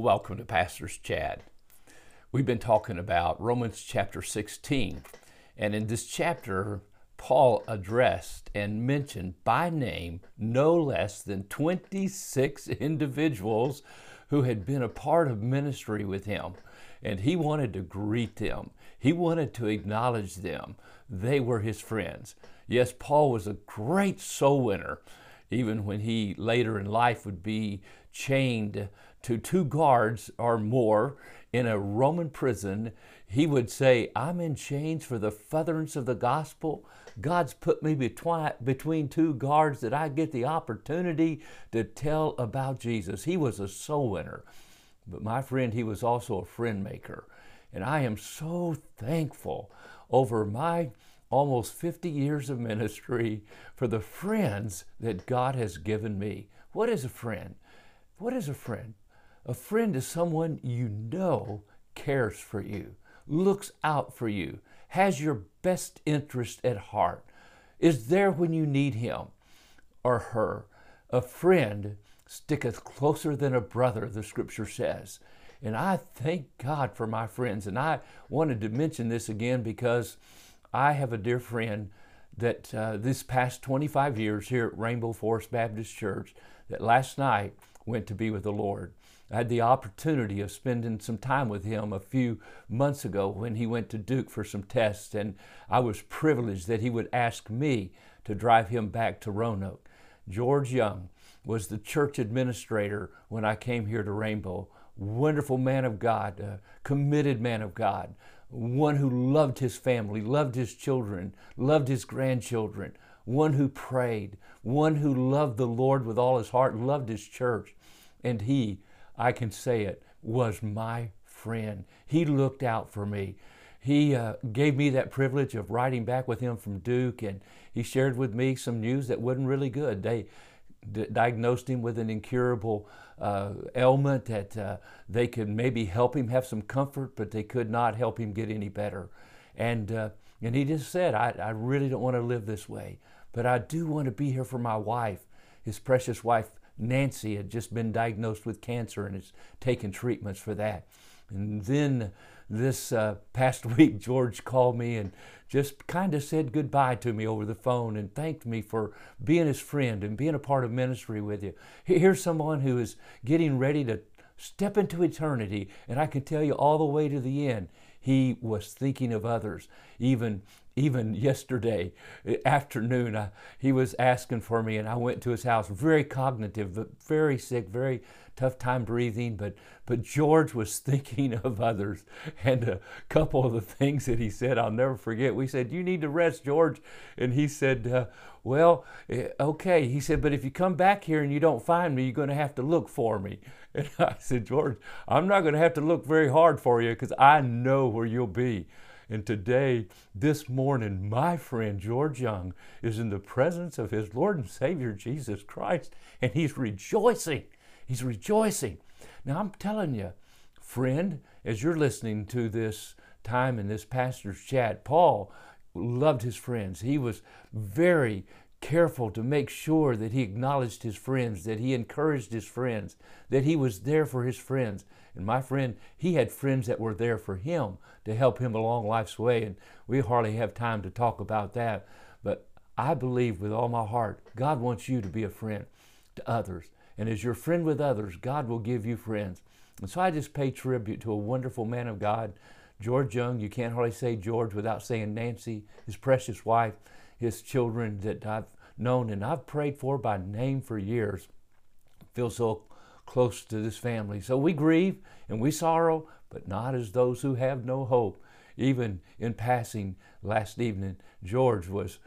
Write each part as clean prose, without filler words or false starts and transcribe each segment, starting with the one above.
Welcome to Pastor's Chat. We've been talking about Romans chapter 16, and in this chapter, Paul addressed and mentioned by name no less than 26 individuals who had been a part of ministry with him, and he wanted to greet them. He wanted to acknowledge them. They were his friends. Yes, Paul was a great soul winner, even when he later in life would be chained to 2 guards or more in a Roman prison. He would say, "I'm in chains for the furtherance of the gospel. God's put me between 2 guards that I get the opportunity to tell about Jesus." He was a soul winner. But my friend, he was also a friend maker. And I am so thankful over my almost 50 years of ministry for the friends that God has given me. What is a friend? What is a friend? A friend is someone you know cares for you, looks out for you, has your best interest at heart, is there when you need him or her. A friend sticketh closer than a brother, the scripture says. And I thank God for my friends. And I wanted to mention this again because I have a dear friend that this past 25 years here at Rainbow Forest Baptist Church that last night went to be with the Lord. I had the opportunity of spending some time with him a few months ago when he went to Duke for some tests, and I was privileged that he would ask me to drive him back to Roanoke. George Young was the church administrator when I came here to Rainbow. Wonderful man of God, a committed man of God, one who loved his family, loved his children, loved his grandchildren, one who prayed, one who loved the Lord with all his heart, loved his church. And he, I can say it, was my friend. He looked out for me. He gave me that privilege of riding back with him from Duke, and he shared with me some news that wasn't really good. They diagnosed him with an incurable ailment that they could maybe help him have some comfort, but they could not help him get any better. And he just said, I really don't want to live this way, but I do want to be here for my wife. His precious wife, Nancy, had just been diagnosed with cancer and is taking treatments for that. And then this past week, George called me and just kind of said goodbye to me over the phone and thanked me for being his friend and being a part of ministry with you. Here's someone who is getting ready to step into eternity, and I can tell you all the way to the end, he was thinking of others. Even yesterday afternoon, he was asking for me, and I went to his house, very cognitive, but very sick, very tough time breathing. But George was thinking of others. And a couple of the things that he said, I'll never forget. We said, "You need to rest, George." And he said, "Well, okay." He said, "But if you come back here and you don't find me, you're going to have to look for me." And I said, "George, I'm not going to have to look very hard for you because I know where you'll be." And today, this morning, my friend George Young is in the presence of his Lord and Savior, Jesus Christ, and he's rejoicing. He's rejoicing. Now, I'm telling you, friend, as you're listening to this time in this pastor's chat, Paul loved his friends. He was very careful to make sure that he acknowledged his friends, that he encouraged his friends, that he was there for his friends. And my friend, he had friends that were there for him to help him along life's way, and we hardly have time to talk about that. But I believe with all my heart, God wants you to be a friend to others. And as you're a friend with others, God will give you friends. And so I just pay tribute to a wonderful man of God, George Young. You can't hardly say George without saying Nancy, his precious wife, his children that I've known and I've prayed for by name for years. I feel so close to this family. So we grieve and we sorrow, but not as those who have no hope. Even in passing last evening, George was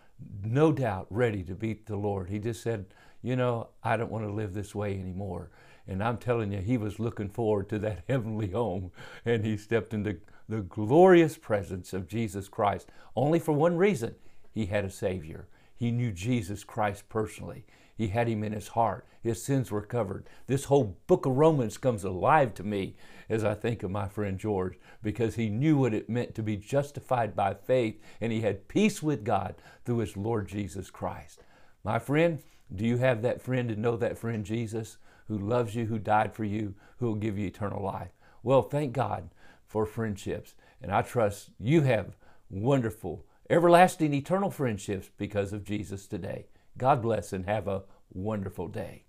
no doubt ready to meet the Lord. He just said, "You know, I don't want to live this way anymore." And I'm telling you, he was looking forward to that heavenly home, and he stepped into the glorious presence of Jesus Christ, only for one reason. He had a Savior. He knew Jesus Christ personally. He had him in his heart. His sins were covered. This whole book of Romans comes alive to me as I think of my friend George, because he knew what it meant to be justified by faith, and he had peace with God through his Lord Jesus Christ. My friend, do you have that friend and know that friend Jesus who loves you, who died for you, who will give you eternal life. Well, thank God for friendships. And I trust you have wonderful, everlasting, eternal friendships because of Jesus today. God bless and have a wonderful day.